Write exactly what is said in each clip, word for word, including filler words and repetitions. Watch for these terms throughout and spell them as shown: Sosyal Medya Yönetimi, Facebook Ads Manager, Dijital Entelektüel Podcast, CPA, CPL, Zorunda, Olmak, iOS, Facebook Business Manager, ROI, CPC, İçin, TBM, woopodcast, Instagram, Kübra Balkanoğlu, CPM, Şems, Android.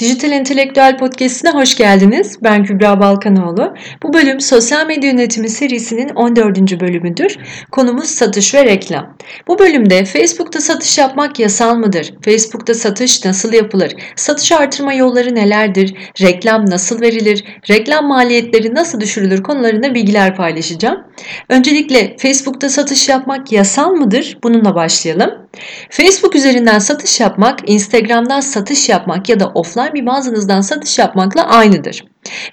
Dijital Entelektüel Podcast'ine hoş geldiniz. Ben Kübra Balkanoğlu. Bu bölüm Sosyal Medya Yönetimi serisinin on dördüncü bölümüdür. Konumuz satış ve reklam. Bu bölümde Facebook'ta satış yapmak yasal mıdır? Facebook'ta satış nasıl yapılır? Satış artırma yolları nelerdir? Reklam nasıl verilir? Reklam maliyetleri nasıl düşürülür? Konularında bilgiler paylaşacağım. Öncelikle Facebook'ta satış yapmak yasal mıdır? Bununla başlayalım. Facebook üzerinden satış yapmak, Instagram'dan satış yapmak ya da offline bir mağazanızdan satış yapmakla aynıdır.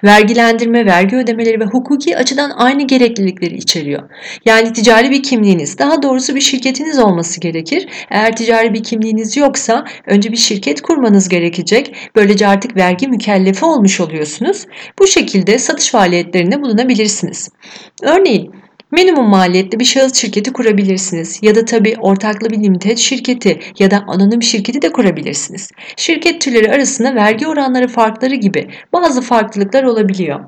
Vergilendirme, vergi ödemeleri ve hukuki açıdan aynı gereklilikleri içeriyor. Yani ticari bir kimliğiniz, daha doğrusu bir şirketiniz olması gerekir. Eğer ticari bir kimliğiniz yoksa önce bir şirket kurmanız gerekecek. Böylece artık vergi mükellefi olmuş oluyorsunuz. Bu şekilde satış faaliyetlerinde bulunabilirsiniz. Örneğin, minimum maliyetli bir şahıs şirketi kurabilirsiniz ya da tabii ortaklı bir limited şirketi ya da anonim şirketi de kurabilirsiniz. Şirket türleri arasında vergi oranları farkları gibi bazı farklılıklar olabiliyor.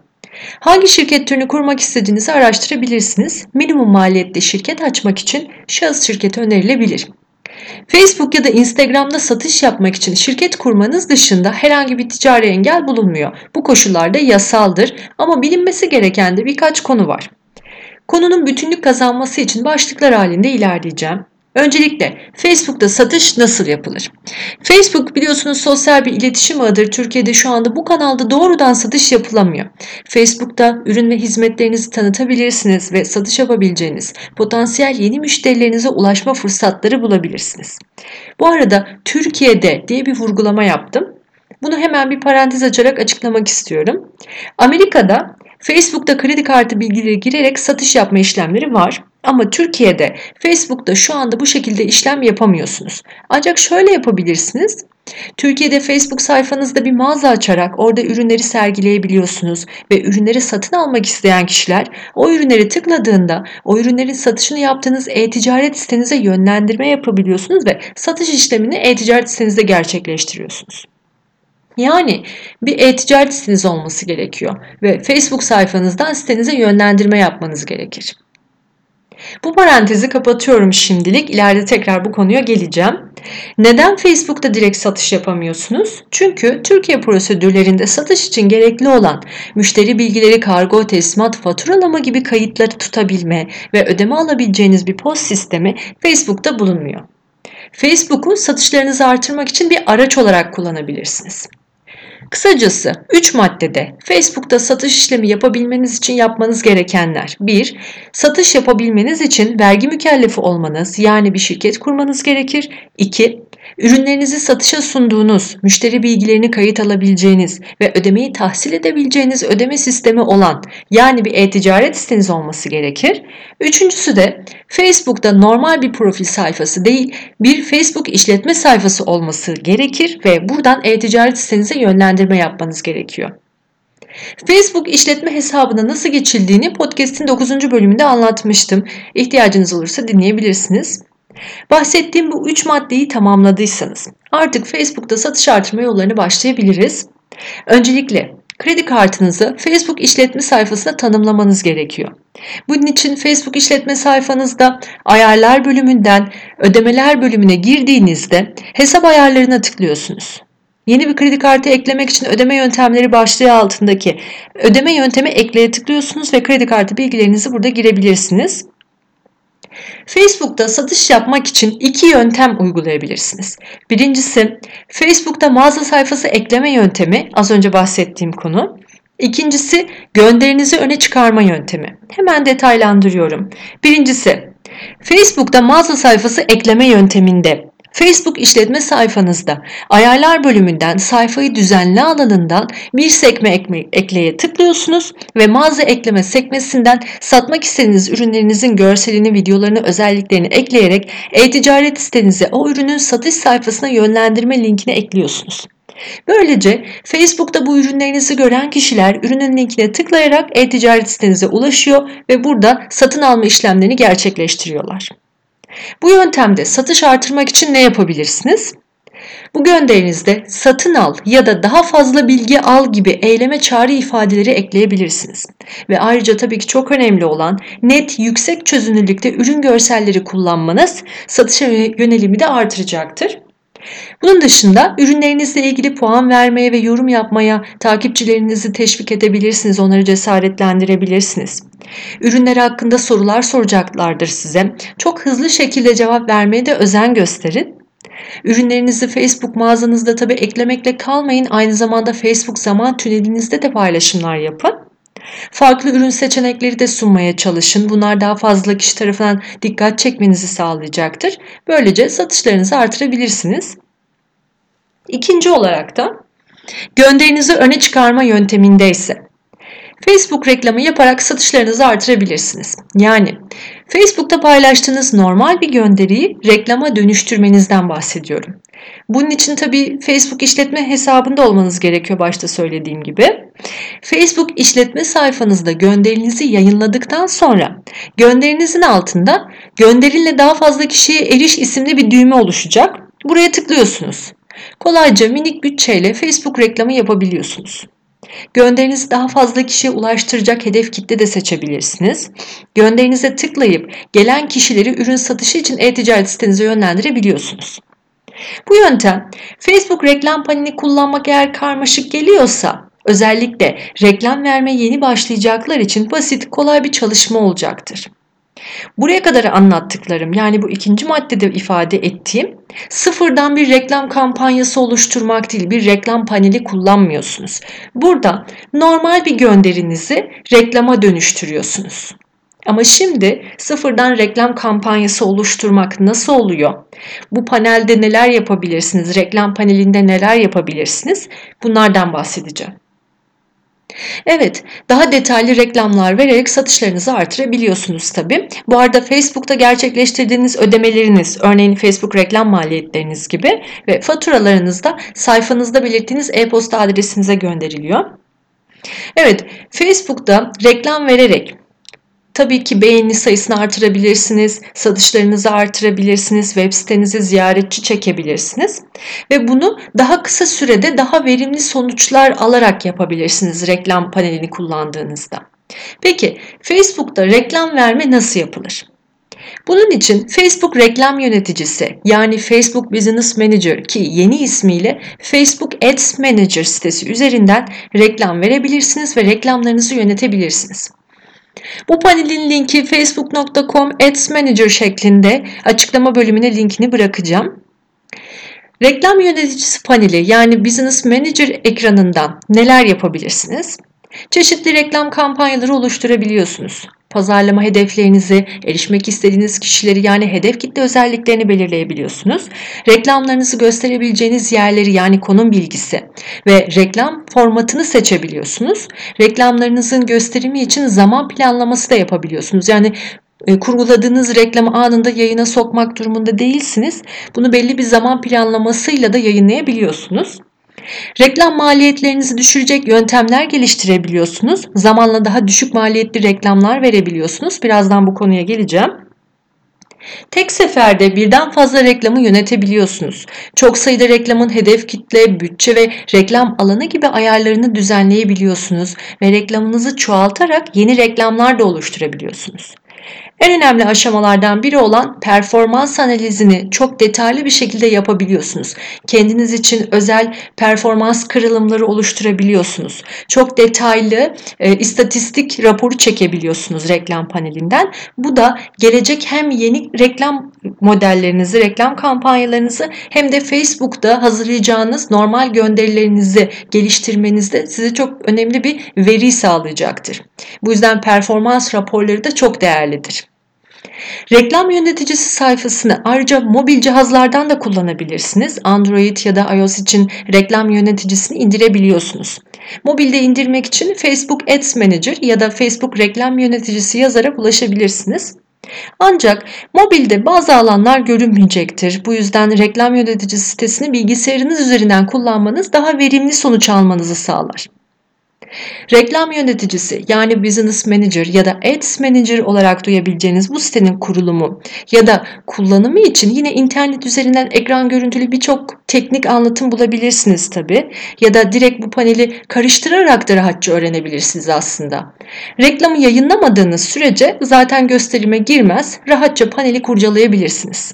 Hangi şirket türünü kurmak istediğinizi araştırabilirsiniz. Minimum maliyetli şirket açmak için şahıs şirketi önerilebilir. Facebook ya da Instagram'da satış yapmak için şirket kurmanız dışında herhangi bir ticari engel bulunmuyor. Bu koşullarda yasaldır ama bilinmesi gereken de birkaç konu var. Konunun bütünlük kazanması için başlıklar halinde ilerleyeceğim. Öncelikle Facebook'ta satış nasıl yapılır? Facebook biliyorsunuz sosyal bir iletişim ağıdır. Türkiye'de şu anda bu kanalda doğrudan satış yapılamıyor. Facebook'ta ürün ve hizmetlerinizi tanıtabilirsiniz ve satış yapabileceğiniz potansiyel yeni müşterilerinize ulaşma fırsatları bulabilirsiniz. Bu arada Türkiye'de diye bir vurgulama yaptım. Bunu hemen bir parantez açarak açıklamak istiyorum. Amerika'da Facebook'ta kredi kartı bilgileri girerek satış yapma işlemleri var ama Türkiye'de Facebook'ta şu anda bu şekilde işlem yapamıyorsunuz. Ancak şöyle yapabilirsiniz. Türkiye'de Facebook sayfanızda bir mağaza açarak orada ürünleri sergileyebiliyorsunuz ve ürünleri satın almak isteyen kişiler o ürünleri tıkladığında o ürünlerin satışını yaptığınız e-ticaret sitenize yönlendirme yapabiliyorsunuz ve satış işlemini e-ticaret sitenizde gerçekleştiriyorsunuz. Yani bir e-ticaret siteniz olması gerekiyor ve Facebook sayfanızdan sitenize yönlendirme yapmanız gerekir. Bu parantezi kapatıyorum şimdilik. İleride tekrar bu konuya geleceğim. Neden Facebook'ta direkt satış yapamıyorsunuz? Çünkü Türkiye prosedürlerinde satış için gerekli olan müşteri bilgileri, kargo, teslimat, faturalama gibi kayıtları tutabilme ve ödeme alabileceğiniz bir post sistemi Facebook'ta bulunmuyor. Facebook'u satışlarınızı artırmak için bir araç olarak kullanabilirsiniz. Kısacası üç maddede Facebook'ta satış işlemi yapabilmeniz için yapmanız gerekenler: bir Satış yapabilmeniz için vergi mükellefi olmanız, yani bir şirket kurmanız gerekir. iki Ürünlerinizi satışa sunduğunuz, müşteri bilgilerini kayıt alabileceğiniz ve ödemeyi tahsil edebileceğiniz ödeme sistemi olan, yani bir e-ticaret siteniz olması gerekir. Üçüncüsü de Facebook'ta normal bir profil sayfası değil, bir Facebook işletme sayfası olması gerekir ve buradan e-ticaret sitenize yönlendirme yapmanız gerekiyor. Facebook işletme hesabına nasıl geçildiğini podcast'in dokuzuncu bölümünde anlatmıştım. İhtiyacınız olursa dinleyebilirsiniz. Bahsettiğim bu üç maddeyi tamamladıysanız artık Facebook'ta satış artırma yollarını başlayabiliriz. Öncelikle kredi kartınızı Facebook işletme sayfasına tanımlamanız gerekiyor. Bunun için Facebook işletme sayfanızda ayarlar bölümünden ödemeler bölümüne girdiğinizde hesap ayarlarına tıklıyorsunuz. Yeni bir kredi kartı eklemek için ödeme yöntemleri başlığı altındaki ödeme yöntemi ekleye tıklıyorsunuz ve kredi kartı bilgilerinizi burada girebilirsiniz. Facebook'ta satış yapmak için iki yöntem uygulayabilirsiniz. Birincisi, Facebook'ta mağaza sayfası ekleme yöntemi, az önce bahsettiğim konu. İkincisi, gönderinizi öne çıkarma yöntemi. Hemen detaylandırıyorum. Birincisi, Facebook'ta mağaza sayfası ekleme yönteminde Facebook işletme sayfanızda ayarlar bölümünden sayfayı düzenle alanından bir sekme ekleye tıklıyorsunuz ve mağaza ekleme sekmesinden satmak istediğiniz ürünlerinizin görselini, videolarını, özelliklerini ekleyerek e-ticaret sitenize o ürünün satış sayfasına yönlendirme linkini ekliyorsunuz. Böylece Facebook'ta bu ürünlerinizi gören kişiler ürünün linkine tıklayarak e-ticaret sitenize ulaşıyor ve burada satın alma işlemlerini gerçekleştiriyorlar. Bu yöntemde satış artırmak için ne yapabilirsiniz? Bu gönderinizde satın al ya da daha fazla bilgi al gibi eyleme çağrı ifadeleri ekleyebilirsiniz. Ve ayrıca tabii ki çok önemli olan net, yüksek çözünürlükte ürün görselleri kullanmanız satışa yönelimi de artıracaktır. Bunun dışında ürünlerinizle ilgili puan vermeye ve yorum yapmaya takipçilerinizi teşvik edebilirsiniz, onları cesaretlendirebilirsiniz. Ürünler hakkında sorular soracaklardır size. Çok hızlı şekilde cevap vermeye de özen gösterin. Ürünlerinizi Facebook mağazanızda tabii eklemekle kalmayın. Aynı zamanda Facebook zaman tünelinizde de paylaşımlar yapın. Farklı ürün seçenekleri de sunmaya çalışın. Bunlar daha fazla kişi tarafından dikkat çekmenizi sağlayacaktır. Böylece satışlarınızı artırabilirsiniz. İkinci olarak da gönderinizi öne çıkarma yöntemindeyse Facebook reklamı yaparak satışlarınızı artırabilirsiniz. Yani Facebook'ta paylaştığınız normal bir gönderiyi reklama dönüştürmenizden bahsediyorum. Bunun için tabii Facebook işletme hesabında olmanız gerekiyor başta söylediğim gibi. Facebook işletme sayfanızda gönderinizi yayınladıktan sonra gönderinizin altında "Gönderinle daha fazla kişiye eriş" isimli bir düğme oluşacak. Buraya tıklıyorsunuz. Kolayca minik bütçeyle Facebook reklamı yapabiliyorsunuz. Gönderinizi daha fazla kişiye ulaştıracak hedef kitle de seçebilirsiniz. Gönderinize tıklayıp gelen kişileri ürün satışı için e-ticaret sitenize yönlendirebiliyorsunuz. Bu yöntem Facebook reklam panelini kullanmak eğer karmaşık geliyorsa özellikle reklam vermeye yeni başlayacaklar için basit, kolay bir çalışma olacaktır. Buraya kadar anlattıklarım, yani bu ikinci maddede ifade ettiğim, sıfırdan bir reklam kampanyası oluşturmak değil, bir reklam paneli kullanmıyorsunuz. Burada normal bir gönderinizi reklama dönüştürüyorsunuz. Ama şimdi sıfırdan reklam kampanyası oluşturmak nasıl oluyor? Bu panelde neler yapabilirsiniz? Reklam panelinde neler yapabilirsiniz? Bunlardan bahsedeceğim. Evet, daha detaylı reklamlar vererek satışlarınızı artırabiliyorsunuz tabii. Bu arada Facebook'ta gerçekleştirdiğiniz ödemeleriniz, örneğin Facebook reklam maliyetleriniz gibi ve faturalarınız da sayfanızda belirttiğiniz e-posta adresinize gönderiliyor. Evet, Facebook'ta reklam vererek tabii ki beğeni sayısını artırabilirsiniz, satışlarınızı artırabilirsiniz, web sitenize ziyaretçi çekebilirsiniz ve bunu daha kısa sürede daha verimli sonuçlar alarak yapabilirsiniz reklam panelini kullandığınızda. Peki Facebook'ta reklam verme nasıl yapılır? Bunun için Facebook reklam yöneticisi, yani Facebook Business Manager ki yeni ismiyle Facebook Ads Manager sitesi üzerinden reklam verebilirsiniz ve reklamlarınızı yönetebilirsiniz. Bu panelin linki facebook nokta com Ads Manager şeklinde açıklama bölümüne linkini bırakacağım. Reklam yöneticisi paneli, yani Business Manager ekranından neler yapabilirsiniz? Çeşitli reklam kampanyaları oluşturabiliyorsunuz. Pazarlama hedeflerinizi, erişmek istediğiniz kişileri, yani hedef kitle özelliklerini belirleyebiliyorsunuz. Reklamlarınızı gösterebileceğiniz yerleri, yani konum bilgisi ve reklam formatını seçebiliyorsunuz. Reklamlarınızın gösterimi için zaman planlaması da yapabiliyorsunuz. Yani kurguladığınız reklamı anında yayına sokmak durumunda değilsiniz. Bunu belli bir zaman planlamasıyla da yayınlayabiliyorsunuz. Reklam maliyetlerinizi düşürecek yöntemler geliştirebiliyorsunuz. Zamanla daha düşük maliyetli reklamlar verebiliyorsunuz. Birazdan bu konuya geleceğim. Tek seferde birden fazla reklamı yönetebiliyorsunuz. Çok sayıda reklamın hedef kitle, bütçe ve reklam alanı gibi ayarlarını düzenleyebiliyorsunuz ve reklamınızı çoğaltarak yeni reklamlar da oluşturabiliyorsunuz. En önemli aşamalardan biri olan performans analizini çok detaylı bir şekilde yapabiliyorsunuz. Kendiniz için özel performans kırılımları oluşturabiliyorsunuz. Çok detaylı e, istatistik raporu çekebiliyorsunuz reklam panelinden. Bu da gelecek hem yeni reklam modellerinizi, reklam kampanyalarınızı hem de Facebook'ta hazırlayacağınız normal gönderilerinizi geliştirmenizde size çok önemli bir veri sağlayacaktır. Bu yüzden performans raporları da çok değerlidir. Reklam yöneticisi sayfasını ayrıca mobil cihazlardan da kullanabilirsiniz. Android ya da iOS için reklam yöneticisini indirebiliyorsunuz. Mobilde indirmek için Facebook Ads Manager ya da Facebook reklam yöneticisi yazarak ulaşabilirsiniz. Ancak mobilde bazı alanlar görünmeyecektir. Bu yüzden reklam yöneticisi sitesini bilgisayarınız üzerinden kullanmanız daha verimli sonuç almanızı sağlar. Reklam yöneticisi, yani Business Manager ya da Ads Manager olarak duyabileceğiniz bu sitenin kurulumu ya da kullanımı için yine internet üzerinden ekran görüntülü birçok teknik anlatım bulabilirsiniz tabii. Ya da direkt bu paneli karıştırarak da rahatça öğrenebilirsiniz aslında. Reklamı yayınlamadığınız sürece zaten gösterime girmez, rahatça paneli kurcalayabilirsiniz.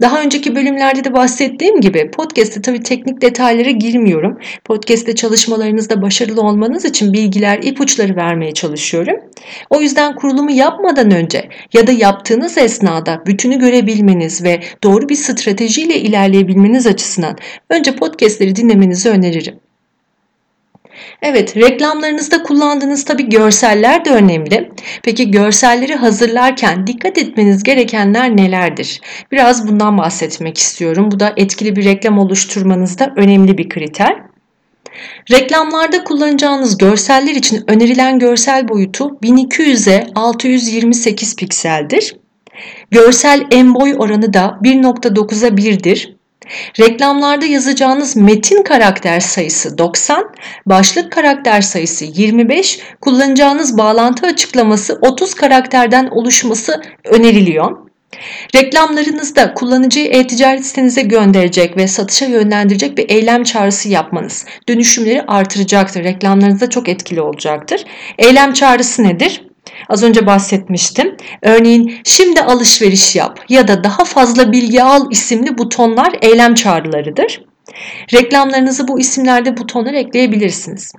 Daha önceki bölümlerde de bahsettiğim gibi podcast'te tabii teknik detaylara girmiyorum. Podcast'te çalışmalarınızda başarılı olmanız için bilgiler, ipuçları vermeye çalışıyorum. O yüzden kurulumu yapmadan önce ya da yaptığınız esnada bütünü görebilmeniz ve doğru bir stratejiyle ilerleyebilmeniz açısından önce podcast'leri dinlemenizi öneririm. Evet, reklamlarınızda kullandığınız tabii görseller de önemli. Peki görselleri hazırlarken dikkat etmeniz gerekenler nelerdir? Biraz bundan bahsetmek istiyorum. Bu da etkili bir reklam oluşturmanızda önemli bir kriter. Reklamlarda kullanacağınız görseller için önerilen görsel boyutu bin iki yüze altı yüz yirmi sekiz pikseldir. Görsel en boy oranı da bir nokta dokuza birdir. Reklamlarda yazacağınız metin karakter sayısı doksan, başlık karakter sayısı yirmi beş, kullanacağınız bağlantı açıklaması otuz karakterden oluşması öneriliyor. Reklamlarınızda kullanıcıyı e-ticaret sitenize gönderecek ve satışa yönlendirecek bir eylem çağrısı yapmanız dönüşümleri artıracaktır. Reklamlarınızda çok etkili olacaktır. Eylem çağrısı nedir? Az önce bahsetmiştim. Örneğin şimdi alışveriş yap ya da daha fazla bilgi al isimli butonlar eylem çağrılarıdır. Reklamlarınızı bu isimlerde butonlara ekleyebilirsiniz.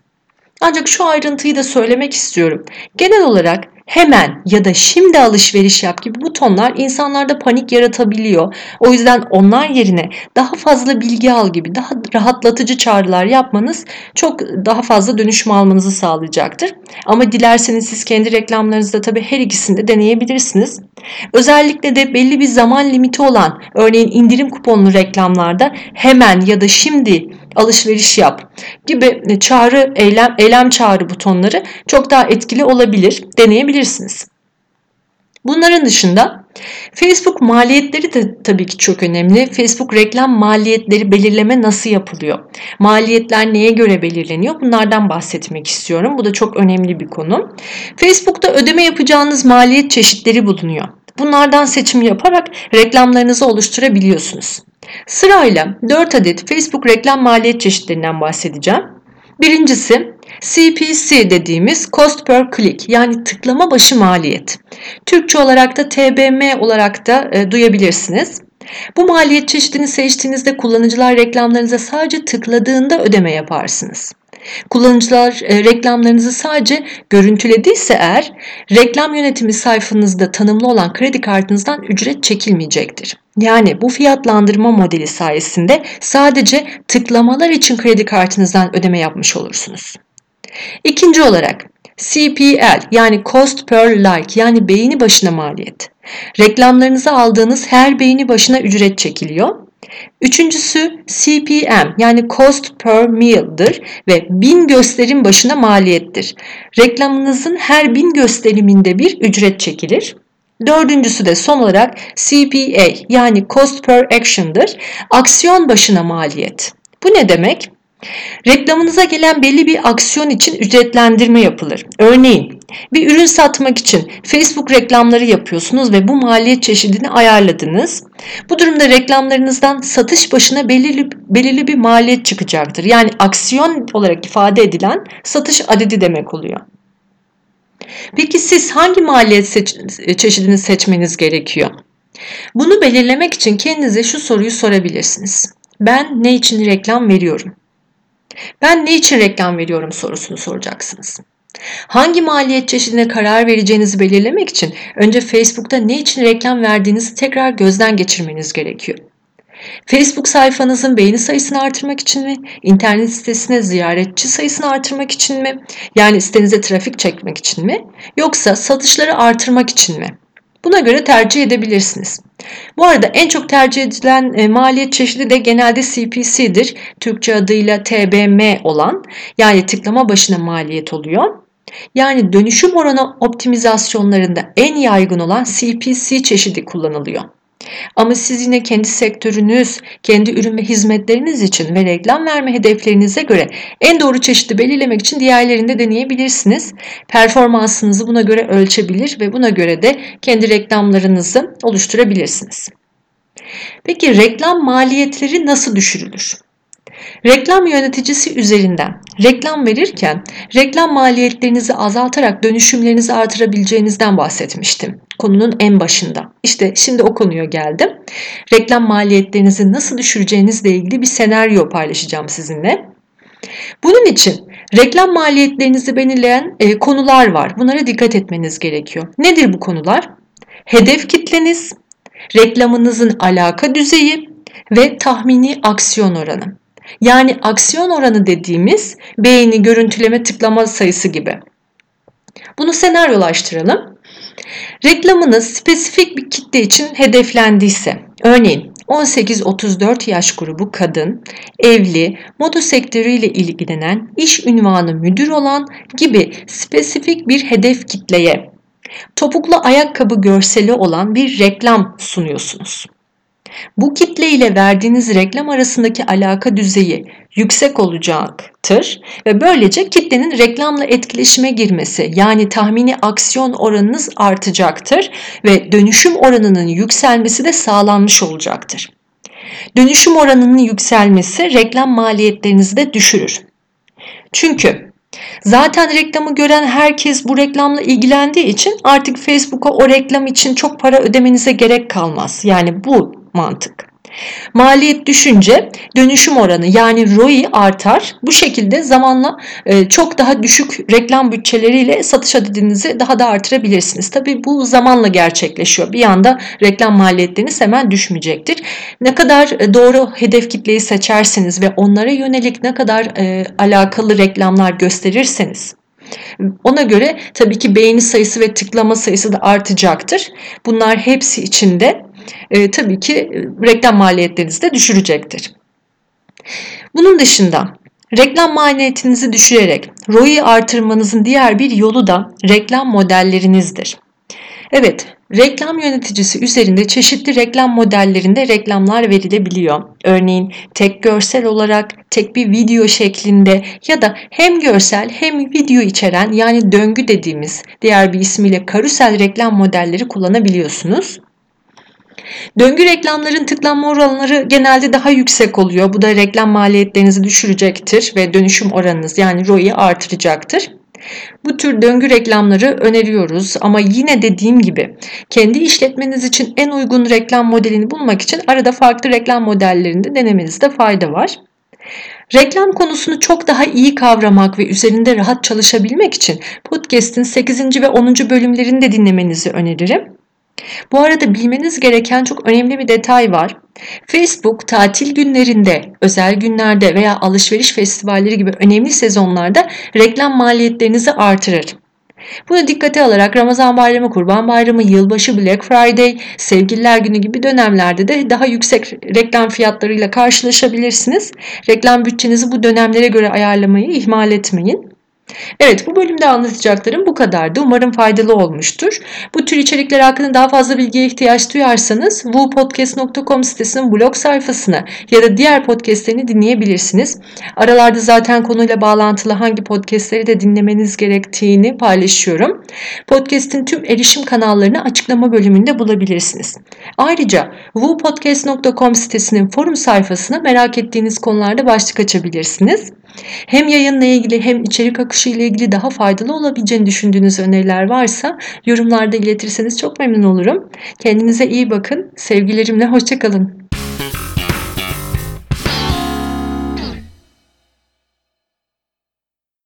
Ancak şu ayrıntıyı da söylemek istiyorum. Genel olarak hemen ya da şimdi alışveriş yap gibi butonlar insanlarda panik yaratabiliyor. O yüzden onlar yerine daha fazla bilgi al gibi daha rahatlatıcı çağrılar yapmanız çok daha fazla dönüşüm almanızı sağlayacaktır. Ama dilerseniz siz kendi reklamlarınızda tabii her ikisini de deneyebilirsiniz. Özellikle de belli bir zaman limiti olan örneğin indirim kuponlu reklamlarda hemen ya da şimdi alışveriş yap gibi çağrı, eylem, eylem çağrı butonları çok daha etkili olabilir. Deneyebilirsiniz. Bunların dışında Facebook maliyetleri de tabii ki çok önemli. Facebook reklam maliyetleri belirleme nasıl yapılıyor? Maliyetler neye göre belirleniyor? Bunlardan bahsetmek istiyorum. Bu da çok önemli bir konu. Facebook'ta ödeme yapacağınız maliyet çeşitleri bulunuyor. Bunlardan seçim yaparak reklamlarınızı oluşturabiliyorsunuz. Sırayla dört adet Facebook reklam maliyet çeşitlerinden bahsedeceğim. Birincisi C P C dediğimiz cost per click yani tıklama başı maliyet. Türkçe olarak da T B M olarak da e, duyabilirsiniz. Bu maliyet çeşidini seçtiğinizde kullanıcılar reklamlarınıza sadece tıkladığında ödeme yaparsınız. Kullanıcılar e, reklamlarınızı sadece görüntülediyse eğer reklam yönetimi sayfanızda tanımlı olan kredi kartınızdan ücret çekilmeyecektir. Yani bu fiyatlandırma modeli sayesinde sadece tıklamalar için kredi kartınızdan ödeme yapmış olursunuz. İkinci olarak C P L yani cost per like yani beğeni başına maliyet. Reklamlarınızı aldığınız her beğeni başına ücret çekiliyor. Üçüncüsü C P M yani cost per meal'dır ve bin gösterim başına maliyettir. Reklamınızın her bin gösteriminde bir ücret çekilir. Dördüncüsü de son olarak C P A yani cost per action'dır. Aksiyon başına maliyet. Bu ne demek? Reklamınıza gelen belli bir aksiyon için ücretlendirme yapılır. Örneğin bir ürün satmak için Facebook reklamları yapıyorsunuz ve bu maliyet çeşidini ayarladınız. Bu durumda reklamlarınızdan satış başına belirli, belirli bir maliyet çıkacaktır. Yani aksiyon olarak ifade edilen satış adedi demek oluyor. Peki siz hangi maliyet seç, çeşidini seçmeniz gerekiyor? Bunu belirlemek için kendinize şu soruyu sorabilirsiniz. Ben ne için reklam veriyorum? Ben ne için reklam veriyorum sorusunu soracaksınız. Hangi maliyet çeşidine karar vereceğinizi belirlemek için önce Facebook'ta ne için reklam verdiğinizi tekrar gözden geçirmeniz gerekiyor. Facebook sayfanızın beğeni sayısını artırmak için mi? İnternet sitesine ziyaretçi sayısını artırmak için mi? Yani sitenize trafik çekmek için mi? Yoksa satışları artırmak için mi? Buna göre tercih edebilirsiniz. Bu arada en çok tercih edilen maliyet çeşidi de genelde C P C'dir. Türkçe adıyla T B M olan yani tıklama başına maliyet oluyor. Yani dönüşüm oranı optimizasyonlarında en yaygın olan C P C çeşidi kullanılıyor. Ama siz yine kendi sektörünüz, kendi ürün ve hizmetleriniz için ve reklam verme hedeflerinize göre en doğru çeşidi belirlemek için diğerlerini de deneyebilirsiniz. Performansınızı buna göre ölçebilir ve buna göre de kendi reklamlarınızı oluşturabilirsiniz. Peki reklam maliyetleri nasıl düşürülür? Reklam yöneticisi üzerinden reklam verirken reklam maliyetlerinizi azaltarak dönüşümlerinizi artırabileceğinizden bahsetmiştim konunun en başında. İşte şimdi o konuya geldim. Reklam maliyetlerinizi nasıl düşüreceğinizle ilgili bir senaryo paylaşacağım sizinle. Bunun için reklam maliyetlerinizi belirleyen e, konular var. Bunlara dikkat etmeniz gerekiyor. Nedir bu konular? Hedef kitleniz, reklamınızın alaka düzeyi ve tahmini aksiyon oranı. Yani aksiyon oranı dediğimiz beğeni, görüntüleme, tıklama sayısı gibi. Bunu senaryolaştıralım. Reklamınız spesifik bir kitle için hedeflendiyse, örneğin on sekiz otuz dört yaş grubu kadın, evli, moda sektörüyle ilgilenen, iş unvanı müdür olan gibi spesifik bir hedef kitleye topuklu ayakkabı görseli olan bir reklam sunuyorsunuz. Bu kitle ile verdiğiniz reklam arasındaki alaka düzeyi yüksek olacaktır ve böylece kitlenin reklamla etkileşime girmesi, yani tahmini aksiyon oranınız artacaktır ve dönüşüm oranının yükselmesi de sağlanmış olacaktır. Dönüşüm oranının yükselmesi reklam maliyetlerinizi de düşürür. Çünkü zaten reklamı gören herkes bu reklamla ilgilendiği için artık Facebook'a o reklam için çok para ödemenize gerek kalmaz. Yani bu mantık. Maliyet düşünce dönüşüm oranı, yani R O I artar. Bu şekilde zamanla çok daha düşük reklam bütçeleriyle satış adedinizi daha da artırabilirsiniz. Tabii bu zamanla gerçekleşiyor. Bir anda reklam maliyetleriniz hemen düşmeyecektir. Ne kadar doğru hedef kitleyi seçerseniz ve onlara yönelik ne kadar alakalı reklamlar gösterirseniz, ona göre tabii ki beğeni sayısı ve tıklama sayısı da artacaktır. Bunlar hepsi içinde e, tabii ki reklam maliyetlerinizi de düşürecektir. Bunun dışında reklam maliyetinizi düşürerek R O I'yi artırmanızın diğer bir yolu da reklam modellerinizdir. Evet, reklam yöneticisi üzerinde çeşitli reklam modellerinde reklamlar verilebiliyor. Örneğin tek görsel olarak, tek bir video şeklinde ya da hem görsel hem video içeren, yani döngü dediğimiz, diğer bir ismiyle karusel reklam modelleri kullanabiliyorsunuz. Döngü reklamların tıklanma oranları genelde daha yüksek oluyor. Bu da reklam maliyetlerinizi düşürecektir ve dönüşüm oranınız, yani R O I'yi artıracaktır. Bu tür döngü reklamları öneriyoruz ama yine dediğim gibi kendi işletmeniz için en uygun reklam modelini bulmak için arada farklı reklam modellerini de denemenizde fayda var. Reklam konusunu çok daha iyi kavramak ve üzerinde rahat çalışabilmek için podcast'in sekizinci ve onuncu bölümlerini de dinlemenizi öneririm. Bu arada bilmeniz gereken çok önemli bir detay var. Facebook tatil günlerinde, özel günlerde veya alışveriş festivalleri gibi önemli sezonlarda reklam maliyetlerinizi artırır. Bunu dikkate alarak Ramazan Bayramı, Kurban Bayramı, Yılbaşı, Black Friday, Sevgililer Günü gibi dönemlerde de daha yüksek reklam fiyatlarıyla karşılaşabilirsiniz. Reklam bütçenizi bu dönemlere göre ayarlamayı ihmal etmeyin. Evet, bu bölümde anlatacaklarım bu kadardı. Umarım faydalı olmuştur. Bu tür içerikler hakkında daha fazla bilgiye ihtiyaç duyarsanız woopodcast nokta com sitesinin blog sayfasını ya da diğer podcastlerini dinleyebilirsiniz. Aralarda zaten konuyla bağlantılı hangi podcastleri de dinlemeniz gerektiğini paylaşıyorum. Podcast'in tüm erişim kanallarını açıklama bölümünde bulabilirsiniz. Ayrıca woopodcast nokta com sitesinin forum sayfasına merak ettiğiniz konularda başlık açabilirsiniz. Hem yayınla ilgili hem içerik akışı ile ilgili daha faydalı olabileceğini düşündüğünüz öneriler varsa yorumlarda iletirseniz çok memnun olurum. Kendinize iyi bakın. Sevgilerimle hoşça kalın.